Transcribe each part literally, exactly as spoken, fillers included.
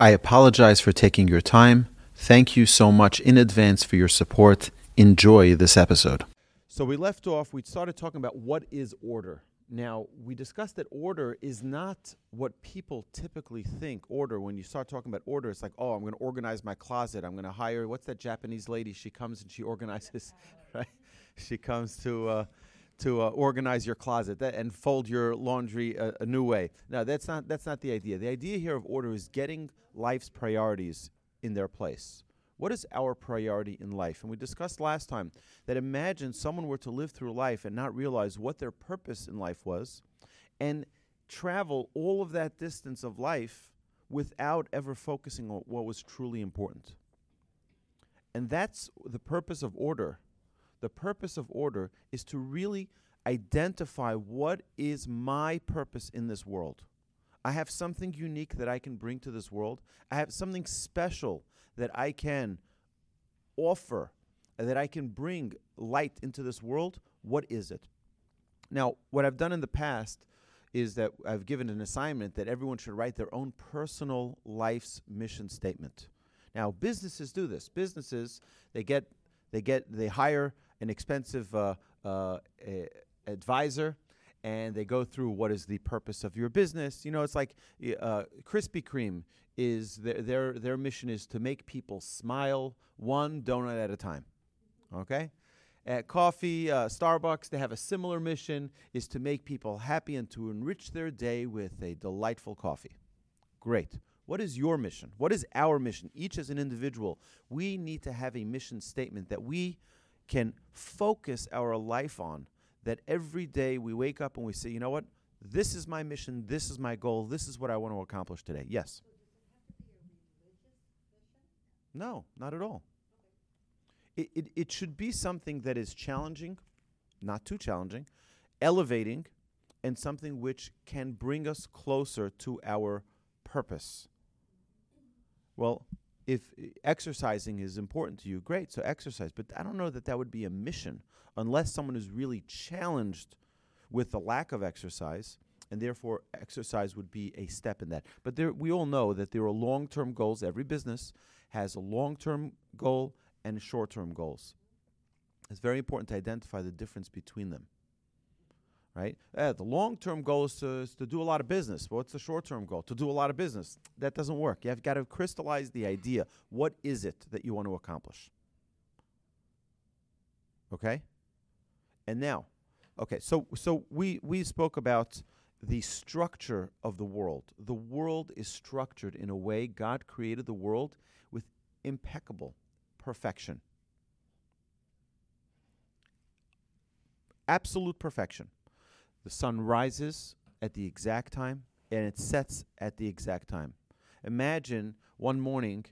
I apologize for taking your time. Thank you so much in advance for your support. Enjoy this episode. So we left off, we started talking about what is order. Now, we discussed that order is not what people typically think order. When you start talking about order, it's like, oh, I'm going to organize my closet. I'm going to hire, what's that Japanese lady? She comes and she organizes, right? She comes to... Uh, to uh, organize your closet that, and fold your laundry a, a new way. No, that's not that's not the idea. The idea here of order is getting life's priorities in their place. What is our priority in life? And we discussed last time that imagine someone were to live through life and not realize what their purpose in life was and travel all of that distance of life without ever focusing on what was truly important. And that's the purpose of order. The purpose of order is to really identify what is my purpose in this world. I have something unique that I can bring to this world. I have something special that I can offer, that I can bring light into this world. What is it? Now, what I've done in the past is that I've given an assignment that everyone should write their own personal life's mission statement. Now, businesses do this. Businesses, they get, they get, they hire an expensive uh, uh, a advisor, and they go through what is the purpose of your business. You know, it's like uh, Krispy Kreme is their, their their mission is to make people smile one donut at a time. Okay, at coffee, uh, Starbucks, they have a similar mission, is to make people happy and to enrich their day with a delightful coffee. Great. What is your mission? What is our mission? Each as an individual, we need to have a mission statement that we can focus our life on, that every day we wake up and we say, you know what, this is my mission, this is my goal, this is what I want to accomplish today. Yes? No, not at all. It, it, it should be something that is challenging, not too challenging, elevating, and something which can bring us closer to our purpose. Well, if exercising is important to you, great, so exercise. But I don't know that that would be a mission unless someone is really challenged with the lack of exercise, and therefore exercise would be a step in that. But there, we all know that there are long-term goals. Every business has a long-term goal and short-term goals. It's very important to identify the difference between them, right? Uh, the long-term goal is to, is to do a lot of business. Well, what's the short-term goal? To do a lot of business. That doesn't work. You've got to crystallize the idea. What is it that you want to accomplish? Okay? And now, okay, so so we, we spoke about the structure of the world. The world is structured in a way. God created the world with impeccable perfection. Absolute perfection. The sun rises at the exact time, and it sets at the exact time. Imagine one morning,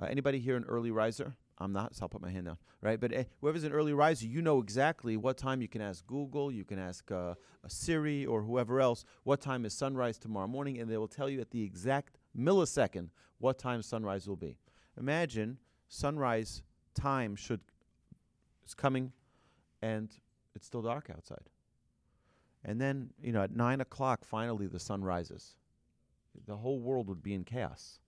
uh, anybody here an early riser? I'm not, so I'll put my hand down, right? But uh, whoever's an early riser, you know exactly what time. You can ask Google, you can ask uh, a Siri or whoever else, what time is sunrise tomorrow morning, and they will tell you at the exact millisecond what time sunrise will be. Imagine sunrise time should is coming, and it's still dark outside. And then, you know, at nine o'clock, finally the sun rises. The whole world would be in chaos,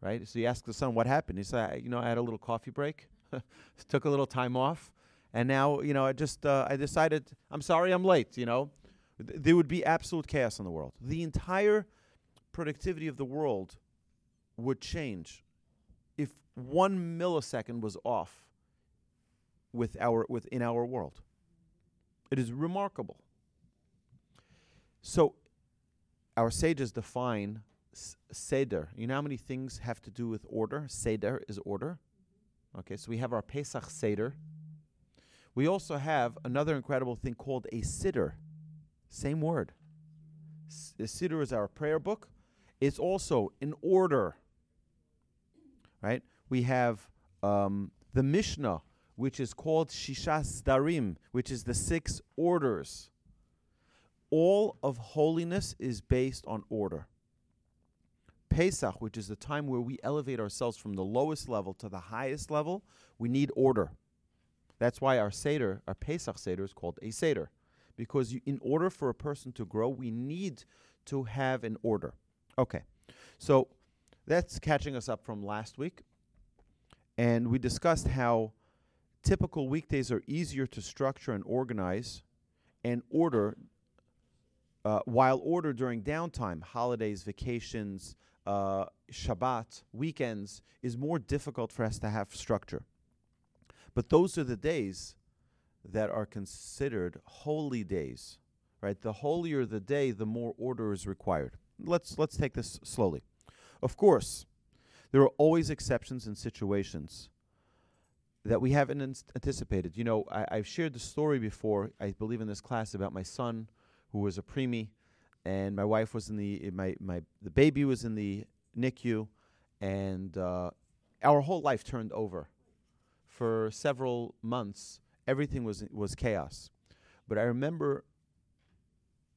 right? So you ask the sun, what happened? He said, you know, I had a little coffee break, took a little time off, and now, you know, I just, uh, I decided, I'm sorry I'm late, you know. Th- there would be absolute chaos in the world. The entire productivity of the world would change if one millisecond was off with our within our world. It is remarkable. So our sages define s- Seder. You know how many things have to do with order? Seder is order. Okay, so we have our Pesach Seder. We also have another incredible thing called a Siddur. Same word. S- the Siddur is our prayer book. It's also in order. Right? We have um, the Mishnah, which is called Shishas Darim, which is the six orders. All of holiness is based on order. Pesach, which is the time where we elevate ourselves from the lowest level to the highest level, we need order. That's why our Seder, our Pesach Seder, is called a Seder. Because you, in order for a person to grow, we need to have an order. Okay, so that's catching us up from last week. And we discussed how typical weekdays are easier to structure and organize and order. Uh, while order during downtime, holidays, vacations, uh, Shabbat, weekends, is more difficult for us to have structure. But those are the days that are considered holy days, right? The holier the day, the more order is required. Let's let's take this slowly. Of course, there are always exceptions and situations that we haven't an- anticipated. You know, I, I've shared the story before, I believe, in this class about my son, who was a preemie, and my wife was in the in my my the baby was in the N I C U, and uh, our whole life turned over. For several months, everything was was chaos. But I remember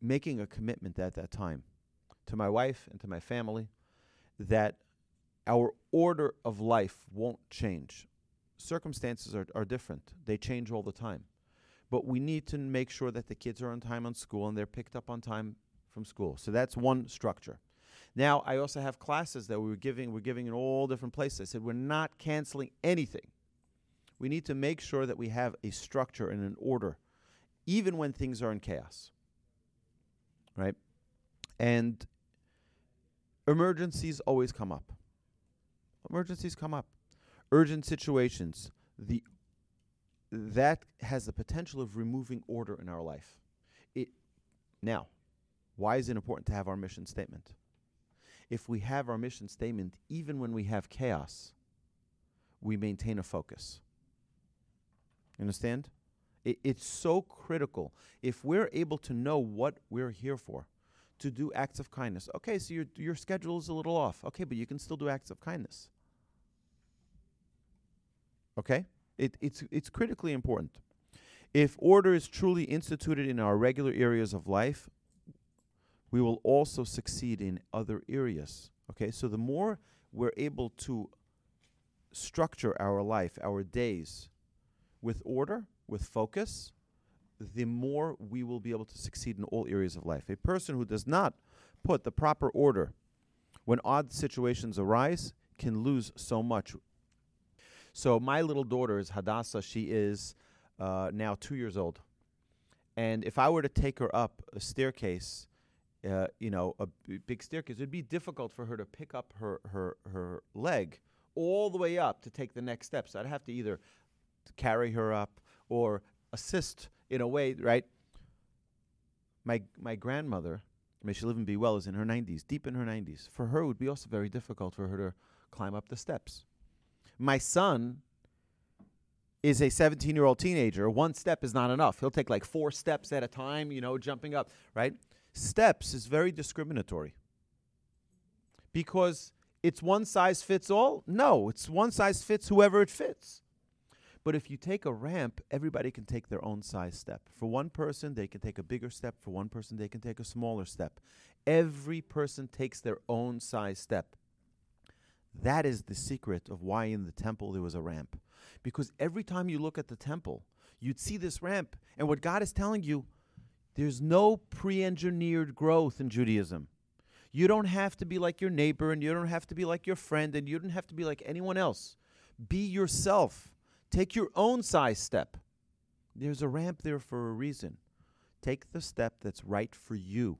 making a commitment at that time to my wife and to my family that our order of life won't change. Circumstances are, are different; they change all the time. But we need to make sure that the kids are on time on school and they're picked up on time from school. So that's one structure. Now, I also have classes that we were giving. We're giving in all different places. I said, we're not canceling anything. We need to make sure that we have a structure and an order, even when things are in chaos, right? And emergencies always come up. Emergencies come up. Urgent situations. The That has the potential of removing order in our life. It, now, why is it important to have our mission statement? If we have our mission statement, even when we have chaos, we maintain a focus. You understand? It, it's so critical. If we're able to know what we're here for, to do acts of kindness. Okay, so your your schedule is a little off. Okay, but you can still do acts of kindness. Okay? It, it's it's critically important. If order is truly instituted in our regular areas of life, we will also succeed in other areas. Okay, so the more we're able to structure our life, our days, with order, with focus, the more we will be able to succeed in all areas of life. A person who does not put the proper order when odd situations arise can lose so much. So my little daughter is Hadassah. She is uh, now two years old. And if I were to take her up a staircase, uh, you know, a b- big staircase, it would be difficult for her to pick up her, her, her leg all the way up to take the next step. So I'd have to either carry her up or assist in a way, right? My my grandmother, may she live and be well, is in her nineties, deep in her nineties. For her, it would be also very difficult for her to climb up the steps. My son is a seventeen-year-old teenager. One step is not enough. He'll take like four steps at a time, you know, jumping up, right? Steps is very discriminatory because it's one size fits all. No, it's one size fits whoever it fits. But if you take a ramp, everybody can take their own size step. For one person, they can take a bigger step. For one person, they can take a smaller step. Every person takes their own size step. That is the secret of why in the temple there was a ramp. Because every time you look at the temple, you'd see this ramp. And what God is telling you, there's no pre-engineered growth in Judaism. You don't have to be like your neighbor, and you don't have to be like your friend, and you don't have to be like anyone else. Be yourself. Take your own size step. There's a ramp there for a reason. Take the step that's right for you.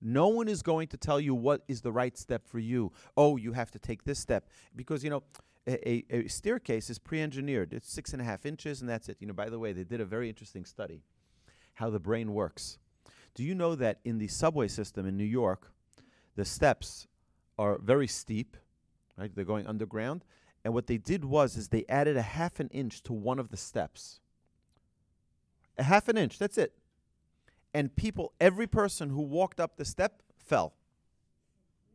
No one is going to tell you what is the right step for you. Oh, you have to take this step. Because, you know, a, a staircase is pre-engineered. It's six and a half inches, and that's it. You know, by the way, they did a very interesting study, how the brain works. Do you know that in the subway system in New York, the steps are very steep, right? They're going underground. And what they did was is they added a half an inch to one of the steps. A half an inch, that's it. And people, every person who walked up the step fell.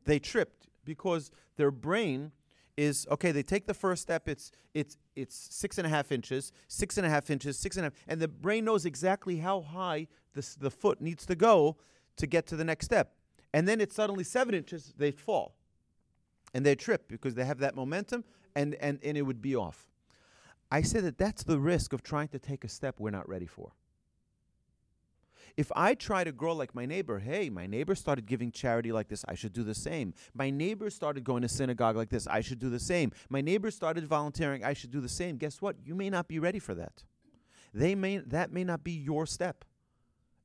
They tripped because their brain is, okay, they take the first step, it's it's it's six and a half inches, six and a half inches, six and a half, and the brain knows exactly how high this, the foot needs to go to get to the next step. And then it's suddenly seven inches, they fall. And they trip because they have that momentum, and, and, and it would be off. I say that that's the risk of trying to take a step we're not ready for. If I try to grow like my neighbor, hey, my neighbor started giving charity like this, I should do the same. My neighbor started going to synagogue like this, I should do the same. My neighbor started volunteering, I should do the same. Guess what? You may not be ready for that. They may that may not be your step,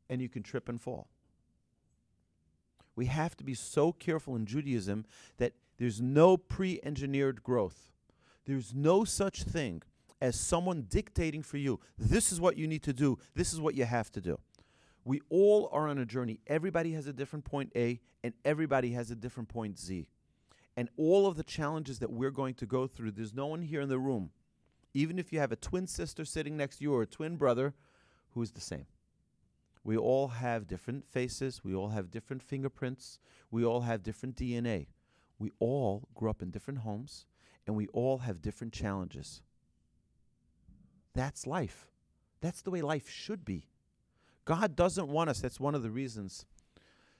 and you can trip and fall. We have to be so careful in Judaism that there's no pre-engineered growth. There's no such thing as someone dictating for you, this is what you need to do, this is what you have to do. We all are on a journey. Everybody has a different point A, and everybody has a different point Z. And all of the challenges that we're going to go through, there's no one here in the room, even if you have a twin sister sitting next to you or a twin brother, who is the same. We all have different faces. We all have different fingerprints. We all have different D N A. We all grew up in different homes, and we all have different challenges. That's life. That's the way life should be. God doesn't want us. That's one of the reasons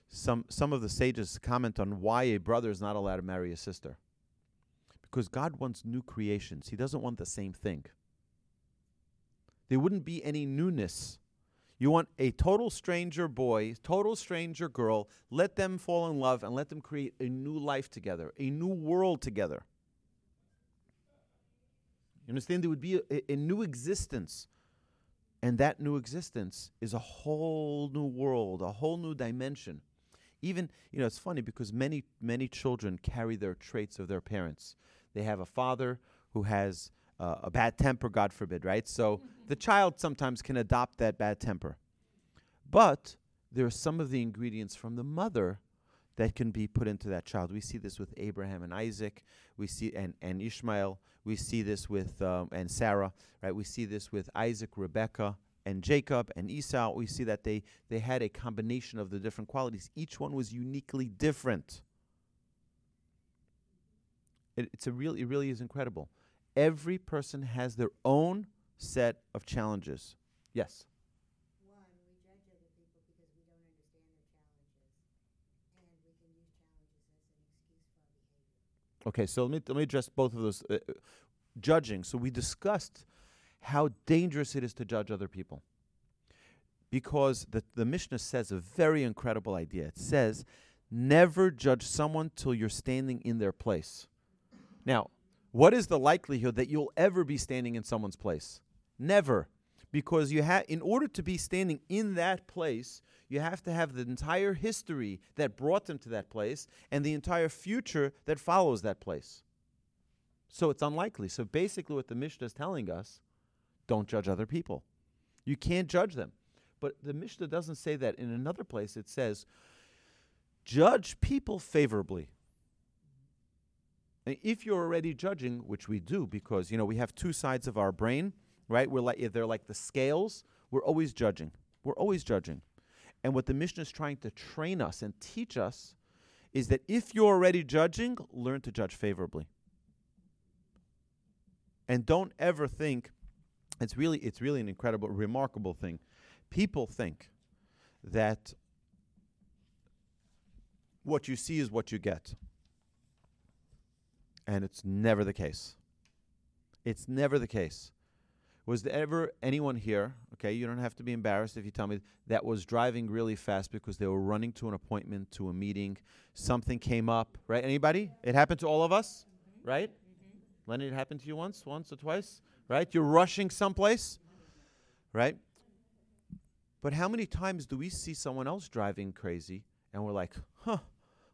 some some of the sages comment on why a brother is not allowed to marry a sister. Because God wants new creations. He doesn't want the same thing. There wouldn't be any newness. You want a total stranger boy, total stranger girl, let them fall in love and let them create a new life together, a new world together. You understand? There would be a, a new existence. And that new existence is a whole new world, a whole new dimension. Even, you know, it's funny because many, many children carry their traits of their parents. They have a father who has uh, a bad temper, God forbid, right? So the child sometimes can adopt that bad temper. But there are some of the ingredients from the mother that can be put into that child. We see this with Abraham and Isaac. We see and, and Ishmael. We see this with, um, and Sarah, right? We see this with Isaac, Rebecca, and Jacob, and Esau. We see that they, they had a combination of the different qualities. Each one was uniquely different. It, it's a real, it really is incredible. Every person has their own set of challenges. Yes? One, we judge other people because we don't understand their challenges, and we can use challenges as an excuse for our behavior. Okay, so let me let me address both of those. Uh, judging. So we discussed how dangerous it is to judge other people, because the the Mishnah says a very incredible idea. It says, "Never judge someone till you're standing in their place." Now, what is the likelihood that you'll ever be standing in someone's place? Never, because you have in order to be standing in that place, you have to have the entire history that brought them to that place and the entire future that follows that place. So it's unlikely. So basically what the Mishnah is telling us, don't judge other people. You can't judge them. But the Mishnah doesn't say that. In another place it says, judge people favorably. And if you're already judging, which we do, because you know we have two sides of our brain, right? We're like they're like the scales. We're always judging. We're always judging. And what the Mishnah is trying to train us and teach us is that if you're already judging, learn to judge favorably. And don't ever think, it's really it's really an incredible, remarkable thing. People think that what you see is what you get. And it's never the case. It's never the case. Was there ever anyone here, okay, you don't have to be embarrassed if you tell me, that was driving really fast because they were running to an appointment, to a meeting, something came up, right? Anybody? It happened to all of us, mm-hmm. right? Lenny, it happened to you once, once or twice, right? You're rushing someplace, right? But how many times do we see someone else driving crazy and we're like, huh,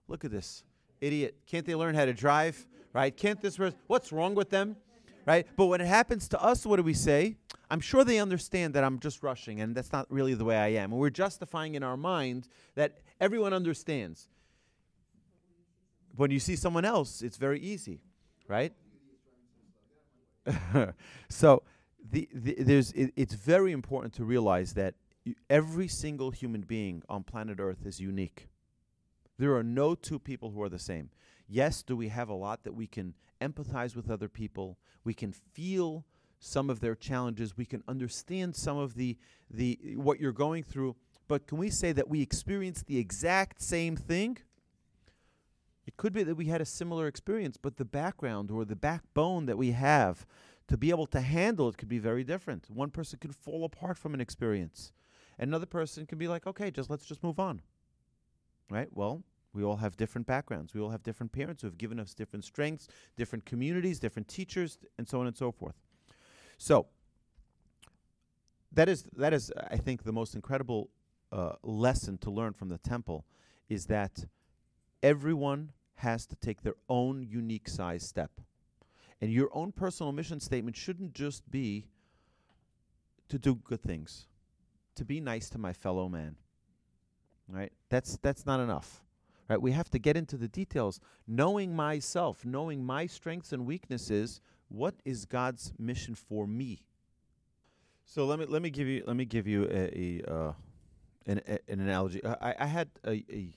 look at this idiot. Can't they learn how to drive, right? Can't this person, what's wrong with them, right? But when it happens to us, what do we say? I'm sure they understand that I'm just rushing, and that's not really the way I am. And we're justifying in our mind that everyone understands. When you see someone else, it's very easy, right? So the, the, there's it, it's very important to realize that y- every single human being on planet Earth is unique. There are no two people who are the same. Yes, do we have a lot that we can empathize with other people? We can feel some of their challenges. We can understand some of the the what you're going through. But can we say that we experience the exact same thing? It could be that we had a similar experience, but the background or the backbone that we have to be able to handle it could be very different. One person could fall apart from an experience. Another person can be like, okay, just let's just move on. Right? Well, we all have different backgrounds. We all have different parents who have given us different strengths, different communities, different teachers, and so on and so forth. So that is, that is I think, the most incredible uh, lesson to learn from the temple is that everyone has to take their own unique size step. And your own personal mission statement shouldn't just be to do good things, to be nice to my fellow man. Right? That's that's not enough. Right? We have to get into the details. Knowing myself, knowing my strengths and weaknesses, what is God's mission for me? So let me let me give you let me give you a, a uh, an a, an analogy. I, I had a, a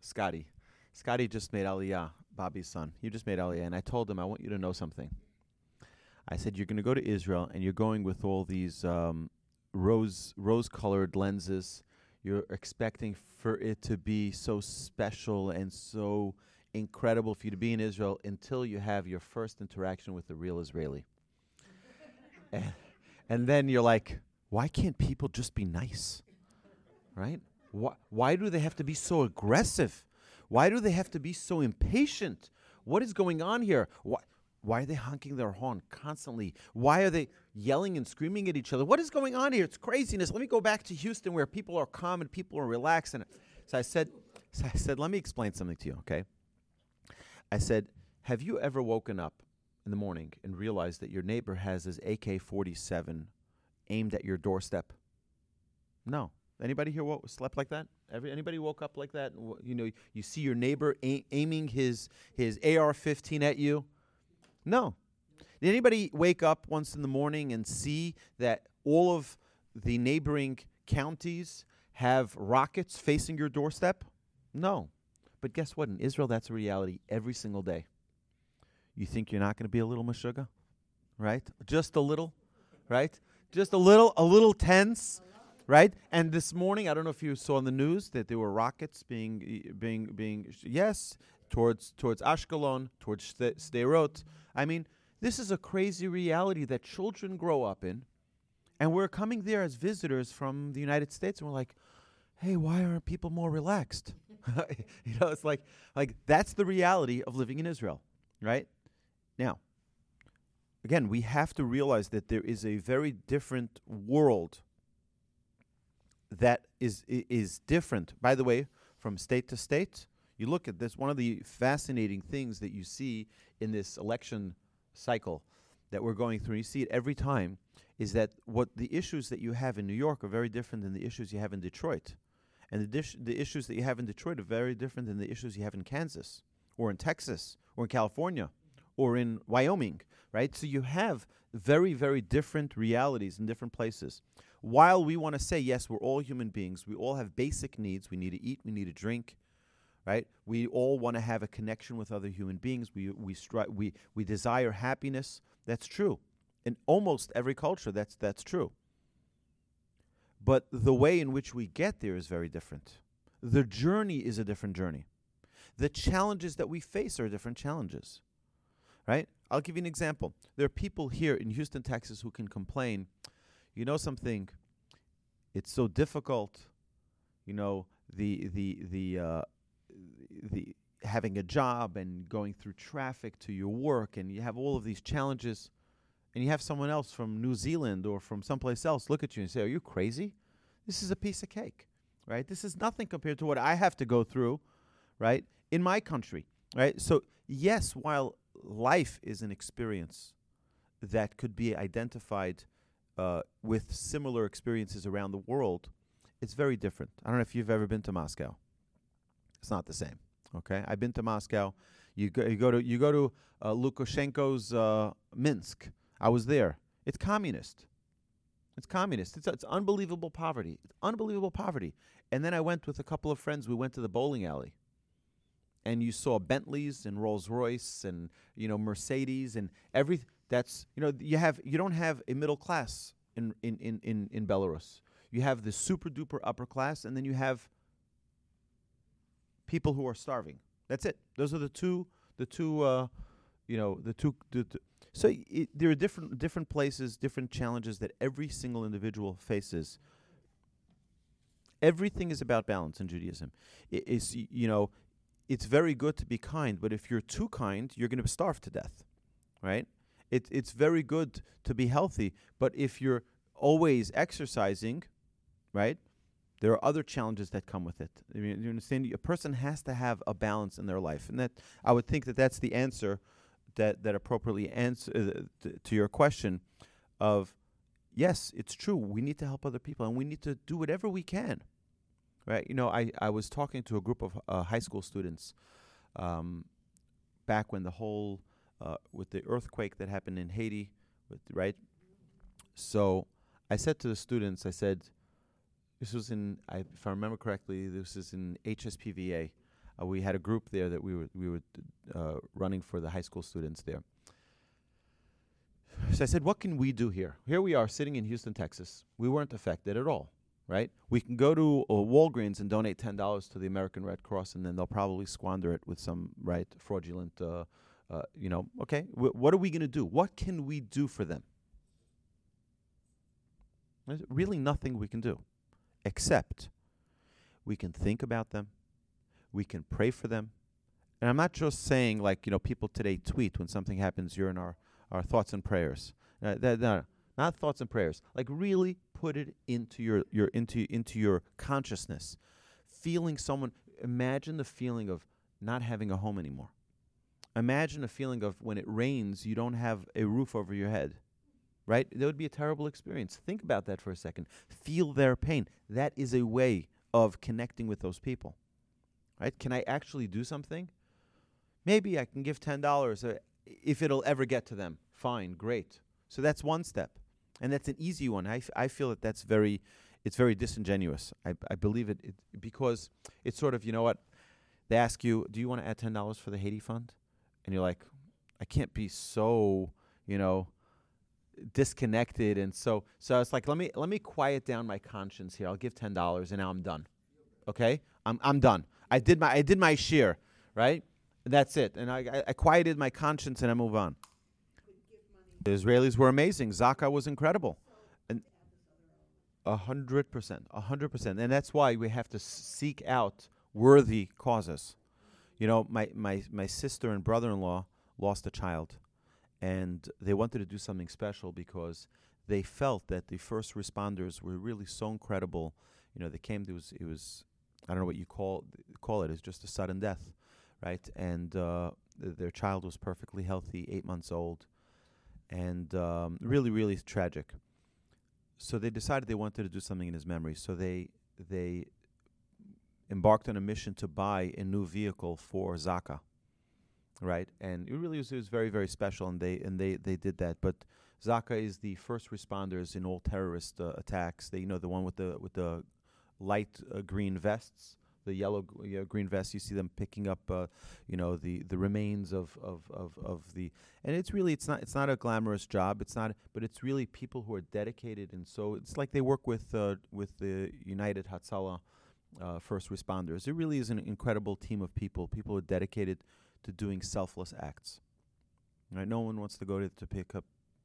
Scotty. Scotty just made Aliyah, Bobby's son. He just made Aliyah, and I told him, I want you to know something. I said, you're going to go to Israel, and you're going with all these um, rose, rose-colored lenses. You're expecting for it to be so special and so incredible for you to be in Israel until you have your first interaction with the real Israeli. and, and then you're like, why can't people just be nice? Right? Why, why do they have to be so aggressive? Why do they have to be so impatient? What is going on here? Why, why are they honking their horn constantly? Why are they yelling and screaming at each other? What is going on here? It's craziness. Let me go back to Houston where people are calm and people are relaxed. And so I said, so I said, let me explain something to you, okay? I said, have you ever woken up in the morning and realized that your neighbor has his A K forty-seven aimed at your doorstep? No. Anybody here wo- slept like that? Every, anybody woke up like that? W- you know, you see your neighbor a- aiming his his A R fifteen at you? No. Did anybody wake up once in the morning and see that all of the neighboring counties have rockets facing your doorstep? No. But guess what? In Israel, that's a reality every single day. You think you're not going to be a little meshuggah? Right? Just a little, right? Just a little, a little tense. Right? And this morning, I don't know if you saw in the news that there were rockets being, being, being sh- yes, towards towards Ashkelon, towards Sderot. I mean, this is a crazy reality that children grow up in. And we're coming there as visitors from the United States, and we're like, hey, why aren't people more relaxed? You know, it's like, like that's the reality of living in Israel, right? Now, again, we have to realize that there is a very different world that is is different, by the way, from state to state. You look at this, one of the fascinating things that you see in this election cycle that we're going through, you see it every time, is that what the issues that you have in New York are very different than the issues you have in Detroit. And the, dish, the issues that you have in Detroit are very different than the issues you have in Kansas or in Texas or in California or in Wyoming, right? So you have very, very different realities in different places. While we want to say, yes, we're all human beings, we all have basic needs. We need to eat, we need to drink, right? We all want to have a connection with other human beings. We we stri- we we desire happiness. That's true. In almost every culture, that's that's true. But the way in which we get there is very different. The journey is a different journey. The challenges that we face are different challenges, right? I'll give you an example. There are people here in Houston, Texas, who can complain, you know something, it's so difficult, you know, the the the uh, the having a job and going through traffic to your work, and you have all of these challenges, and you have someone else from New Zealand or from someplace else look at you and say, are you crazy? This is a piece of cake, right? This is nothing compared to what I have to go through, right, in my country, right? So yes, while life is an experience that could be identified uh, with similar experiences around the world, it's very different. I don't know if you've ever been to Moscow. It's not the same. Okay, I've been to Moscow. You go, you go to you go to uh, Lukashenko's uh, Minsk. I was there. It's communist. It's communist. It's, it's unbelievable poverty. It's unbelievable poverty. And then I went with a couple of friends. We went to the bowling alley, and you saw Bentleys and Rolls Royce and you know Mercedes and everything. That's you know you have you don't have a middle class in in in in, in Belarus. You have the super duper upper class, and then you have people who are starving. That's it. Those are the two, the two, uh, you know, the two. The two. So it, there are different, different places, different challenges that every single individual faces. Everything is about balance in Judaism. It, it's you know, it's very good to be kind, but if you're too kind, you're going to starve to death, right? It, it's very good to be healthy, but if you're always exercising, right? There are other challenges that come with it. I mean, you understand? A person has to have a balance in their life, and that I would think that that's the answer that that appropriately answer uh, th- to your question. Of yes, it's true. We need to help other people, and we need to do whatever we can, right? You know, I, I was talking to a group of uh, high school students um, back when the whole uh, with the earthquake that happened in Haiti, with, right? So I said to the students, I said. This was in, I, if I remember correctly, this is in H S P V A. Uh, we had a group there that we were we were uh, running for the high school students there. So I said, what can we do here? Here we are sitting in Houston, Texas. We weren't affected at all, right? We can go to uh, Walgreens and donate ten dollars to the American Red Cross, and then they'll probably squander it with some, right, fraudulent, uh, uh, you know, okay. W- what are we going to do? What can we do for them? There's really nothing we can do. Except we can think about them, we can pray for them. And I'm not just saying like, you know, people today tweet when something happens, you're in our, our thoughts and prayers. Uh, that, no, not thoughts and prayers. Like really put it into your, your into into your consciousness. Feeling someone, imagine the feeling of not having a home anymore. Imagine a feeling of when it rains, you don't have a roof over your head. Right? That would be a terrible experience. Think about that for a second. Feel their pain. That is a way of connecting with those people. Right? Can I actually do something? Maybe I can give ten dollars uh, if it'll ever get to them. Fine, great. So that's one step. And that's an easy one. I, f- I feel that that's very, it's very disingenuous. I, b- I believe it, it because it's sort of, you know what? They ask you, do you want to add ten dollars for the Haiti Fund? And you're like, I can't be so, you know, disconnected, and so so it's like let me let me quiet down my conscience here. I'll give ten dollars, and now I'm done. Okay, I'm I'm done. I did my I did my share, right? And that's it. And I, I I quieted my conscience, and I move on. The Israelis were amazing. Zaka was incredible, and a hundred percent, a hundred percent. And that's why we have to seek out worthy causes. You know, my my my sister and brother-in-law lost a child. And they wanted to do something special because they felt that the first responders were really so incredible. You know, they came. There was it was, I don't know what you call call it. It's just a sudden death, right? And uh, th- their child was perfectly healthy, eight months old, and um, really, really tragic. So they decided they wanted to do something in his memory. So they they embarked on a mission to buy a new vehicle for Zaka. Right, and it really was, it was very, very special, and they and they, they did that. But Zaka is the first responders in all terrorist uh, attacks. They, you know, the one with the with the light uh, green vests, the yellow g- uh, green vests. You see them picking up, uh, you know, the, the remains of, of, of, of the. And it's really it's not it's not a glamorous job. It's not, but it's really people who are dedicated, and so it's like they work with uh, with the United Hatzalah uh, first responders. It really is an incredible team of people. People who are dedicated to doing selfless acts, right? No one wants to go to, to pick up,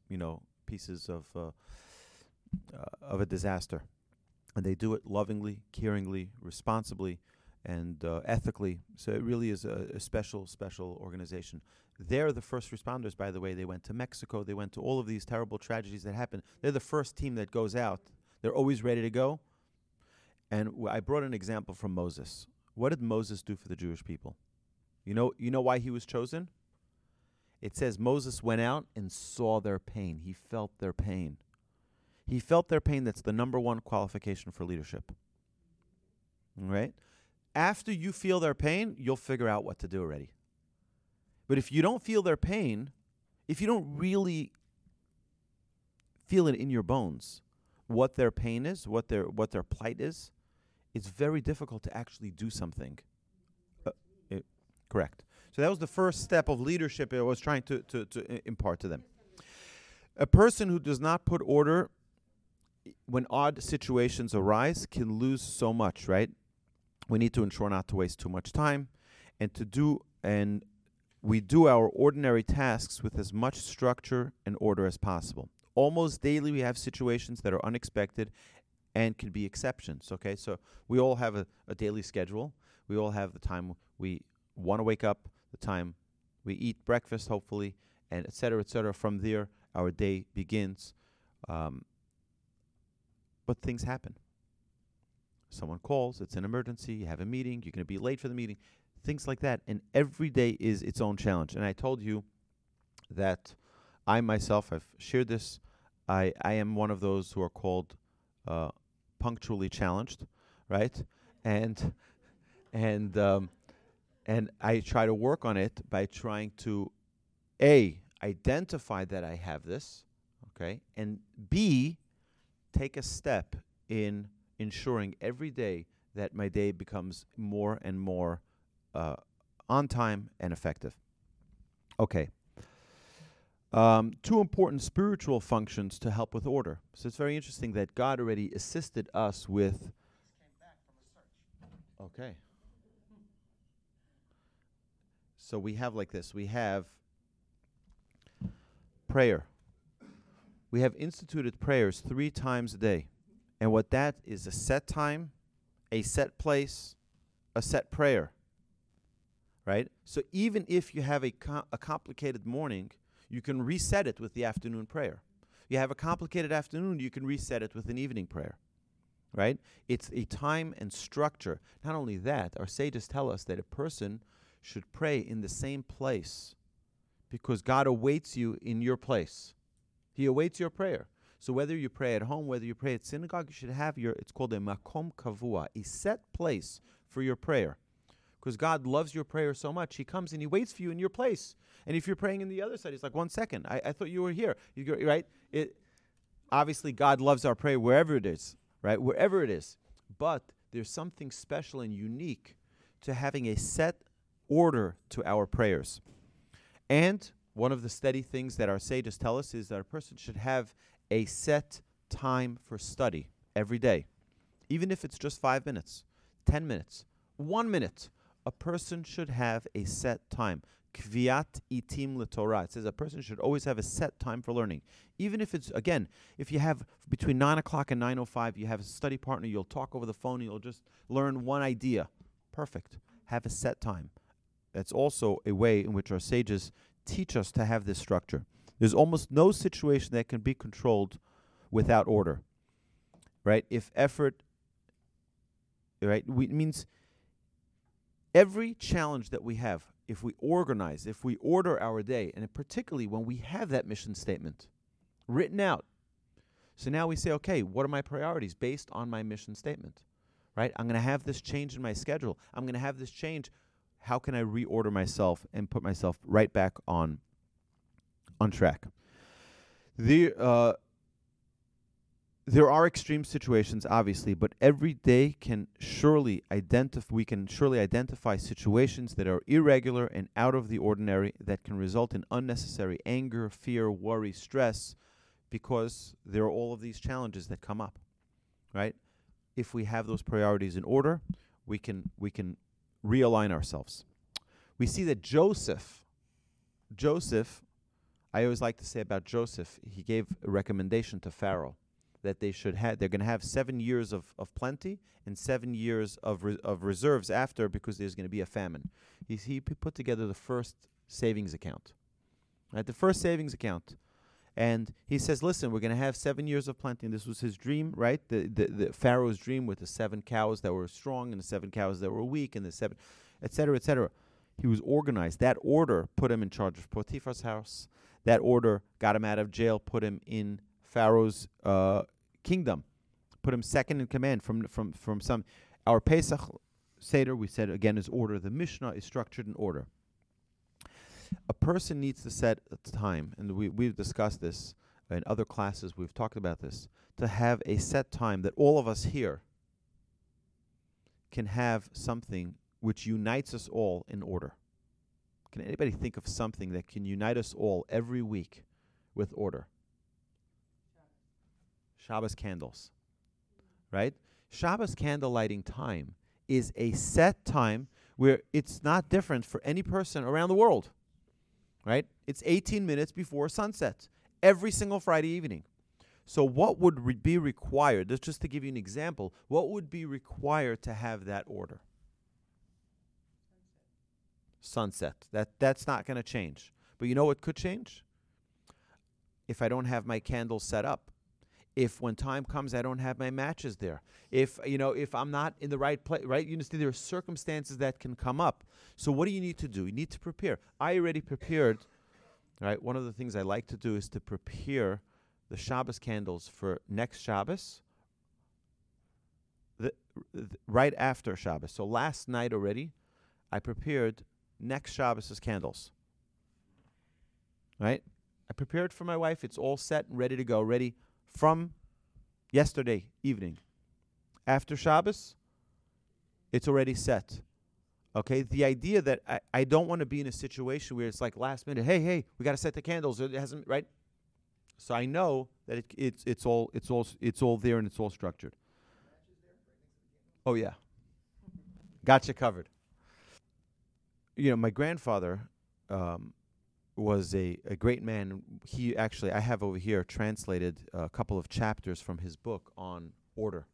you know, pieces of uh, uh, of a disaster, and they do it lovingly, caringly, responsibly, and uh, ethically. So it really is a, a special, special organization. They're the first responders, by the way. They went to Mexico. They went to all of these terrible tragedies that happen. They're the first team that goes out. They're always ready to go. And w- I brought an example from Moses. What did Moses do for the Jewish people? You know, you know why he was chosen? It says Moses went out and saw their pain. He felt their pain. He felt their pain. That's the number one qualification for leadership. All right? After you feel their pain, you'll figure out what to do already. But if you don't feel their pain, if you don't really feel it in your bones, what their pain is, what their what their plight is, it's very difficult to actually do something. Uh, it, correct. So that was the first step of leadership I was trying to, to, to impart to them. A person who does not put order when odd situations arise can lose so much, right? We need to ensure not to waste too much time and to do and we do our ordinary tasks with as much structure and order as possible. Almost daily we have situations that are unexpected and can be exceptions, okay? So we all have a, a daily schedule. We all have the time we want to wake up, the time we eat breakfast, hopefully, and et cetera, et cetera. From there, our day begins. Um, but things happen. Someone calls, it's an emergency, you have a meeting, you're going to be late for the meeting, things like that. And every day is its own challenge. And I told you that I myself, I've shared this, I, I am one of those who are called uh, punctually challenged, right? And, and, um, And I try to work on it by trying to, A, identify that I have this, okay? And B, take a step in ensuring every day that my day becomes more and more uh, on time and effective. Okay. Um, two important spiritual functions to help with order. So it's very interesting that God already assisted us with... Just came back from a search. Okay. So we have like this. We have prayer. We have instituted prayers three times a day. And what that is, a set time, a set place, a set prayer. Right? So even if you have a, com- a complicated morning, you can reset it with the afternoon prayer. You have a complicated afternoon, you can reset it with an evening prayer. Right? It's a time and structure. Not only that, our sages tell us that a person should pray in the same place because God awaits you in your place. He awaits your prayer. So whether you pray at home, whether you pray at synagogue, you should have your, it's called a makom kavua, a set place for your prayer. Because God loves your prayer so much, He comes and He waits for you in your place. And if you're praying in the other side, He's like, one second, I, I thought you were here. You go, right? It, obviously, God loves our prayer wherever it is, right? Wherever it is. But there's something special and unique to having a set order to our prayers. And one of the steady things that our sages tell us is that a person should have a set time for study every day. Even if it's just five minutes, ten minutes, one minute, a person should have a set time. Kviat itim le Torah. It says a person should always have a set time for learning. Even if it's, again, if you have between nine o'clock and nine oh five, you have a study partner, you'll talk over the phone, you'll just learn one idea. Perfect. Have a set time. That's also a way in which our sages teach us to have this structure. There's almost no situation that can be controlled without order, right? If effort, right, we, it means every challenge that we have, if we organize, if we order our day, and particularly when we have that mission statement written out. So now we say, okay, what are my priorities based on my mission statement, right? I'm going to have this change in my schedule. I'm going to have this change. How can I reorder myself and put myself right back on on track? The, uh, there are extreme situations, obviously, but every day can surely identify. We can surely identify situations that are irregular and out of the ordinary that can result in unnecessary anger, fear, worry, stress, because there are all of these challenges that come up, right? If we have those priorities in order, we can we can. realign ourselves. We see that Joseph, Joseph, I always like to say about Joseph, he gave a recommendation to Pharaoh that they should have, they're going to have seven years of, of plenty and seven years of re- of reserves after because there's going to be a famine. He, he put together the first savings account, right? The first savings account. And he says, listen, we're going to have seven years of plenty. And this was his dream, right? The, the the Pharaoh's dream with the seven cows that were strong and the seven cows that were weak and the seven, et cetera, et cetera. He was organized. That order put him in charge of Potiphar's house. That order got him out of jail, put him in Pharaoh's uh, kingdom, put him second in command from from from some. Our Pesach Seder, we said again, is order. The Mishnah is structured in order. A person needs to set a time, and we, we've discussed this in other classes. We've talked about this, to have a set time that all of us here can have something which unites us all in order. Can anybody think of something that can unite us all every week with order? Shabbos candles, right? Shabbos candle lighting time is a set time where it's not different for any person around the world, right? It's eighteen minutes before sunset every single Friday evening. So what would re- be required, this just to give you an example, what would be required to have that order? Sunset. That that's not going to change. But you know what could change? If I don't have my candles set up. If when time comes I don't have my matches there. If you know, if I'm not in the right place, right? You understand there are circumstances that can come up. So what do you need to do? You need to prepare. I already prepared, right? One of the things I like to do is to prepare the Shabbos candles for next Shabbos, the, the right after Shabbos. So last night already I prepared next Shabbos' candles, right? I prepared for my wife. It's all set and ready to go, ready from yesterday evening. After Shabbos, it's already set, okay? The idea that I, I don't want to be in a situation where it's like last minute, hey, hey, we got to set the candles. It hasn't, right? So I know that it, it's it's all it's all it's all there and it's all structured. Oh yeah, got you covered. You know, my grandfather um, was a, a great man. He actually, I have over here translated a couple of chapters from his book on order,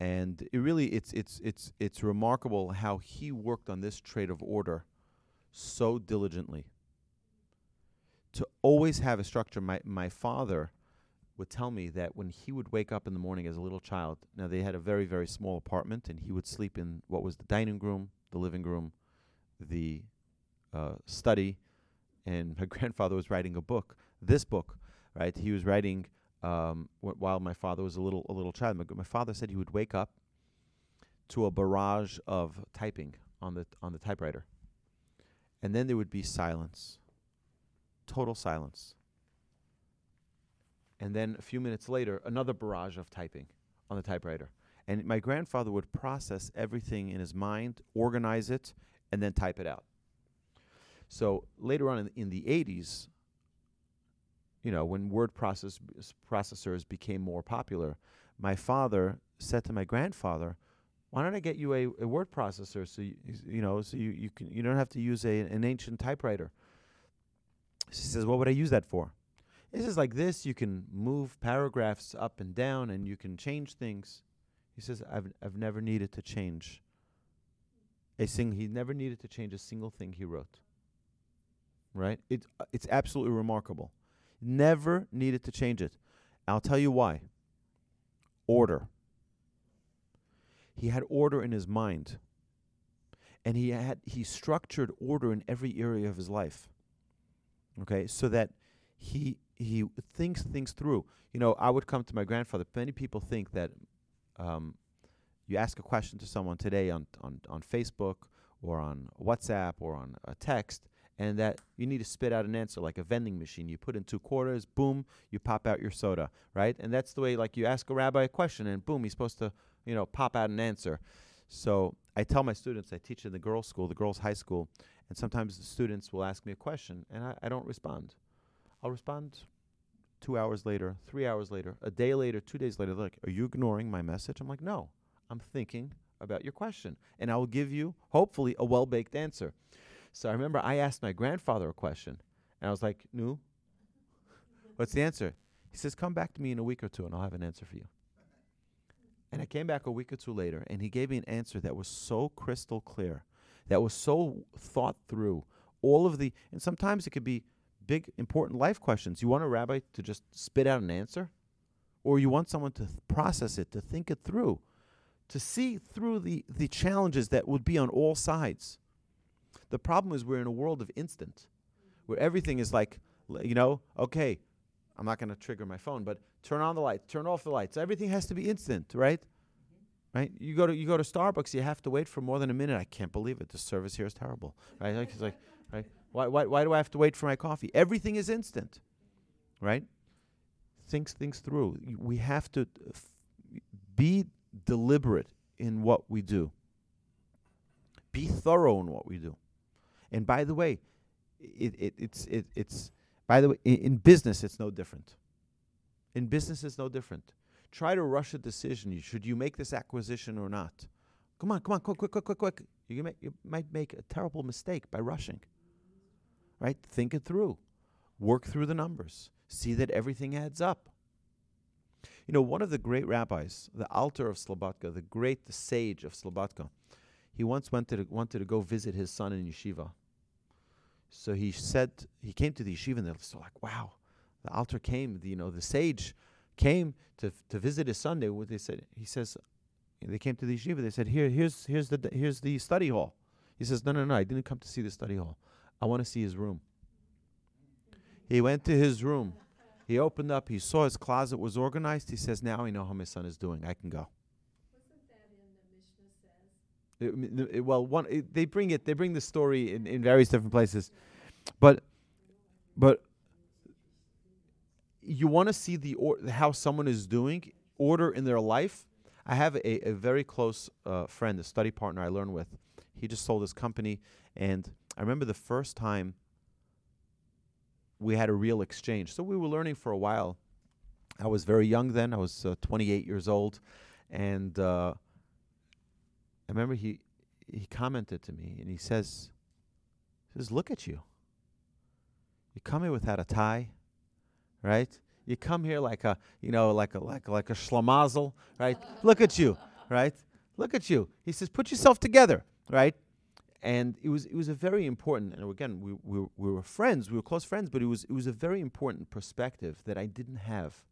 and it really it's it's it's it's remarkable how he worked on this trait of order so diligently. To always have a structure. My my father would tell me that when he would wake up in the morning as a little child. Now they had a very very small apartment, and he would sleep in what was the dining room, the living room, the uh, study, and my grandfather was writing a book. This book, right? He was writing um, wh- while my father was a little a little child. My, my father said he would wake up to a barrage of typing on the t- on the typewriter, and then there would be silence, total silence, and then a few minutes later, another barrage of typing on the typewriter. And my grandfather would process everything in his mind, organize it, and then type it out. So later on in, in the eighties, you know, when word process b- processors became more popular, my father said to my grandfather, "Why don't I get you a, a word processor? So you, you know, so you, you can you don't have to use a an ancient typewriter." She says, "What would I use that for?" This is like this. You can move paragraphs up and down, and you can change things. He says, "I've I've never needed to change." A sing he never needed to change a single thing he wrote. Right? It uh, it's absolutely remarkable. Never needed to change it. I'll tell you why. Order. He had order in his mind. And he had he structured order in every area of his life. Okay? So that he he thinks things through. You know, I would come to my grandfather. Many people think that um you ask a question to someone today on, on, on Facebook or on WhatsApp or on a text, and that you need to spit out an answer like a vending machine. You put in two quarters, boom, you pop out your soda, right? And that's the way, like, you ask a rabbi a question, and boom, he's supposed to, you know, pop out an answer. So I tell my students, I teach in the girls' school, the girls' high school, and sometimes the students will ask me a question, and I, I don't respond. I'll respond two hours later, three hours later, a day later, two days later. They're like, "Are you ignoring my message?" I'm like, "No. I'm thinking about your question, and I will give you, hopefully, a well-baked answer." So I remember I asked my grandfather a question, and I was like, "No, what's the answer?" He says, "Come back to me in a week or two, and I'll have an answer for you." And I came back a week or two later, and he gave me an answer that was so crystal clear, that was so thought through. All of the, and sometimes it could be big, important life questions. You want a rabbi to just spit out an answer? Or you want someone to th- process it, to think it through, to see through the, the challenges that would be on all sides. The problem is we're in a world of instant, where everything is like, you know, okay, I'm not going to trigger my phone, but turn on the lights, turn off the lights. Everything has to be instant, right? Right? You go to you go to Starbucks, you have to wait for more than a minute. I can't believe it. The service here is terrible, right? Like, it's like, right? Why why why do I have to wait for my coffee? Everything is instant, right? Think things through. We have to f- be deliberate in what we do. Be thorough in what we do. And by the way, it, it it's it, it's by the way in, in business it's no different. In business it's no different. Try to rush a decision. You, should you make this acquisition or not? Come on, come on, quick, quick, quick, quick, quick. You, can make, you might make a terrible mistake by rushing. Right? Think it through. Work through the numbers. See that everything adds up. You know, one of the great rabbis, the Alter of Slabodka, the great the sage of Slabodka, he once went to, wanted to go visit his son in yeshiva. So he said, he came to the yeshiva and they were so like, wow, the Alter came, the, you know, the sage came to f- to visit his Sunday. What they said, he says, they came to the yeshiva. They said, here, here's here's the d- here's the study hall. He says, no, no, no, I didn't come to see the study hall. I want to see his room. He went to his room. He opened up. He saw his closet was organized. He says, now I know how my son is doing. I can go. Wasn't that in the Mishnah says? It, it, well, one it, they bring it. They bring the story in, in various different places, but but. You want to see the or- how someone is doing, order in their life. I have a, a very close uh, friend, a study partner I learned with. He just sold his company. And I remember the first time we had a real exchange. So we were learning for a while. I was very young then. I was uh, twenty-eight years old. And uh, I remember he he commented to me, and he says, he says, look at you. You come here without a tie. Right? You come here like a, you know, like a like like a schlamazel, right? Look at you, right? Look at you. He says, put yourself together, right? And it was it was a very important, and again, we we we were friends, we were close friends, but it was it was a very important perspective that I didn't have.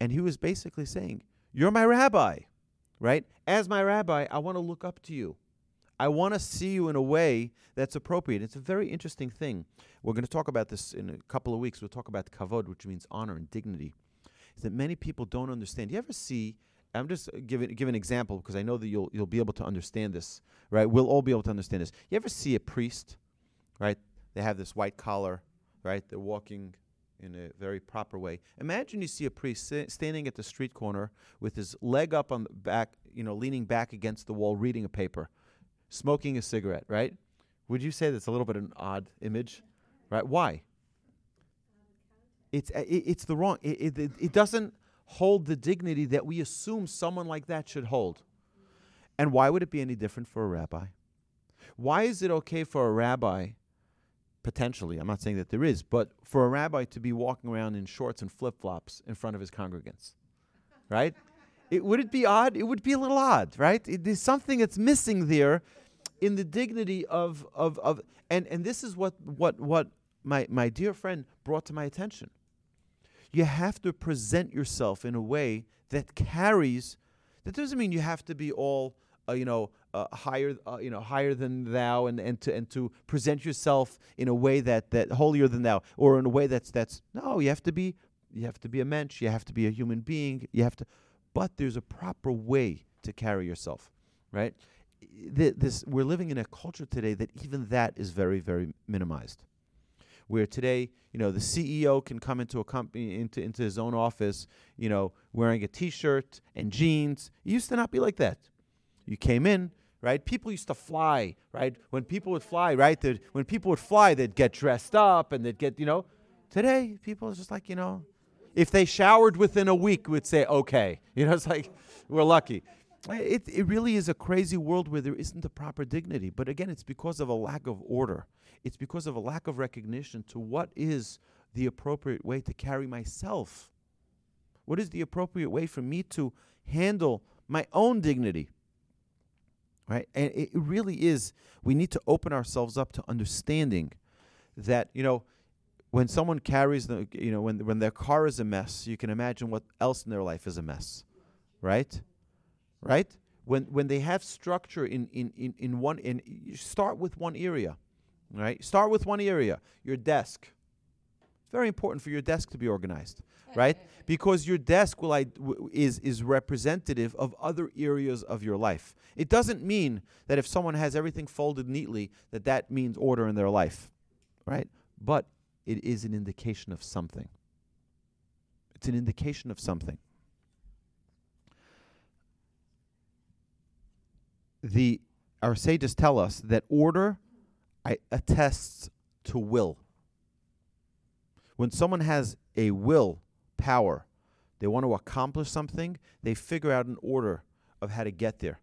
And he was basically saying, you're my rabbi, right? As my rabbi, I want to look up to you. I want to see you in a way that's appropriate. It's a very interesting thing. We're going to talk about this in a couple of weeks. We'll talk about kavod, which means honor and dignity, is that many people don't understand. Do you ever see, I'm just giving give an example because I know that you'll you'll be able to understand this, right? We'll all be able to understand this. You ever see a priest, right? They have this white collar, right? They're walking in a very proper way. Imagine you see a priest si- standing at the street corner with his leg up on the back, you know, leaning back against the wall, reading a paper, smoking a cigarette, right? Would you say that's a little bit an odd image, right? Why? It's uh, it, it's the wrong. It, it it doesn't hold the dignity that we assume someone like that should hold. And why would it be any different for a rabbi? Why is it okay for a rabbi, potentially? I'm not saying that there is, but for a rabbi to be walking around in shorts and flip flops in front of his congregants, right? It, would it be odd? It would be a little odd, right? It, there's something that's missing there in the dignity of, of, of and, and this is what, what, what my, my dear friend brought to my attention. You have to present yourself in a way that carries, that doesn't mean you have to be all, uh, you know, uh, higher, uh, you know, higher than thou and, and to and to present yourself in a way that, that holier than thou or in a way that's, that's, no, you have to be, you have to be a mensch, you have to be a human being, you have to, but there's a proper way to carry yourself, right? Th- this we're living in a culture today that even that is very, very minimized. Where today, you know, the C E O can come into a company into into his own office, you know, wearing a T-shirt and jeans. It used to not be like that. You came in, right? People used to fly, right? When people would fly, right? They'd, when people would fly, they'd get dressed up and they'd get, you know. Today, people are just like, you know. If they showered within a week, we'd say, okay. You know, it's like, we're lucky. It it really is a crazy world where there isn't the proper dignity. But again, it's because of a lack of order. It's because of a lack of recognition to what is the appropriate way to carry myself. What is the appropriate way for me to handle my own dignity? Right? And it really is, we need to open ourselves up to understanding that, you know, when someone carries, the, you know, when when their car is a mess, you can imagine what else in their life is a mess, right? Right? when when they have structure in in in, in one, in you start with one area, right? Start with one area, your desk. It's very important for your desk to be organized, right? Because your desk will I, w- is is representative of other areas of your life. It doesn't mean that if someone has everything folded neatly, that that means order in their life, right? But it is an indication of something. It's an indication of something. The our sages tell us that order I, attests to will. When someone has a will power, they want to accomplish something, they figure out an order of how to get there.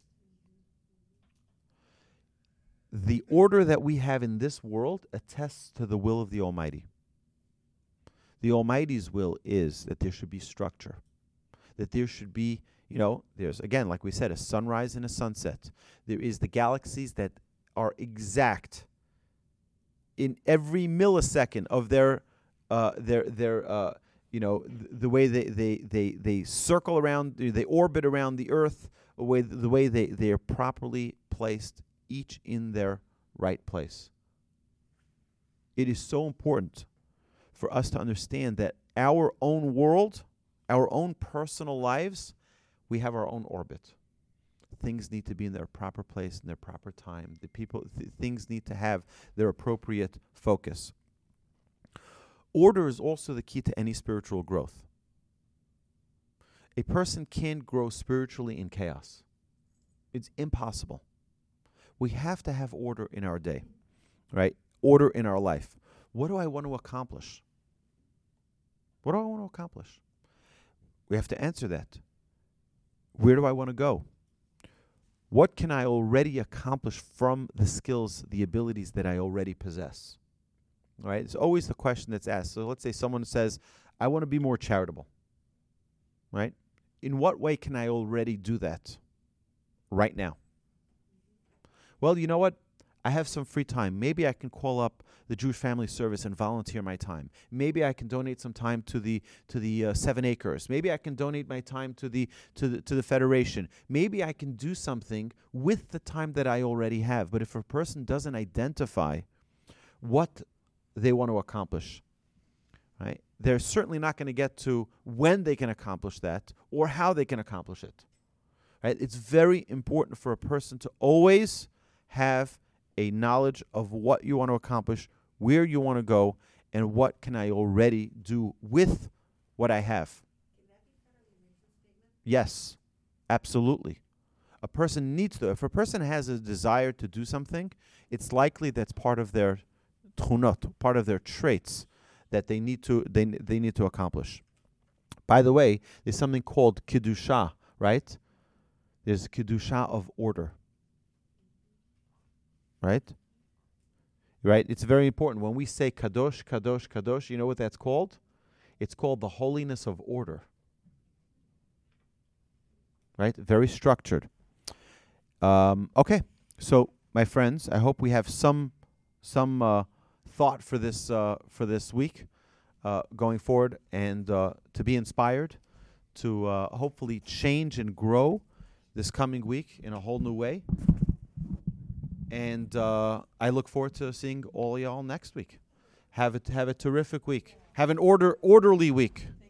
The order that we have in this world attests to the will of the Almighty. The Almighty's will is that there should be structure, that there should be, you know, there's, again, like we said, a sunrise and a sunset. There is the galaxies that are exact in every millisecond of their Uh, their their uh, you know th- the way they, they, they, they circle around, they orbit around the Earth, the way the way they, they are properly placed, each in their right place. It is so important for us to understand that our own world, our own personal lives, we have our own orbit. Things need to be in their proper place, in their proper time. The people, th- things need to have their appropriate focus. Order is also the key to any spiritual growth. A person can't grow spiritually in chaos. It's impossible. We have to have order in our day, right? Order in our life. What do I want to accomplish? What do I want to accomplish? We have to answer that. Where do I want to go? What can I already accomplish from the skills, the abilities that I already possess? Right? It's always the question that's asked. So let's say someone says, I want to be more charitable. Right? In what way can I already do that right now? Well, you know what? I have some free time. Maybe I can call up the Jewish Family Service and volunteer my time. Maybe I can donate some time to the to the uh, Seven Acres. Maybe I can donate my time to the to the to the Federation. Maybe I can do something with the time that I already have. But if a person doesn't identify what they want to accomplish, right? They're certainly not going to get to when they can accomplish that or how they can accomplish it, right? It's very important for a person to always have a knowledge of what you want to accomplish, where you want to go, and what can I already do with what I have. Can that be kind of a mission statement? Yes, absolutely. A person needs to. If a person has a desire to do something, it's likely that's part of their tchunot, part of their traits that they need to they they need to accomplish. By the way, there's something called Kiddushah, right? There's Kiddushah of order, right? Right? It's very important. When we say Kadosh, Kadosh, Kadosh, you know what that's called? It's called the holiness of order, right? Very structured. Um, okay, so my friends, I hope we have some some. Uh, thought for this uh, for this week uh, going forward, and uh, to be inspired to uh, hopefully change and grow this coming week in a whole new way. And uh, I look forward to seeing all y'all next week. Have a, have a terrific week. Have an order orderly week.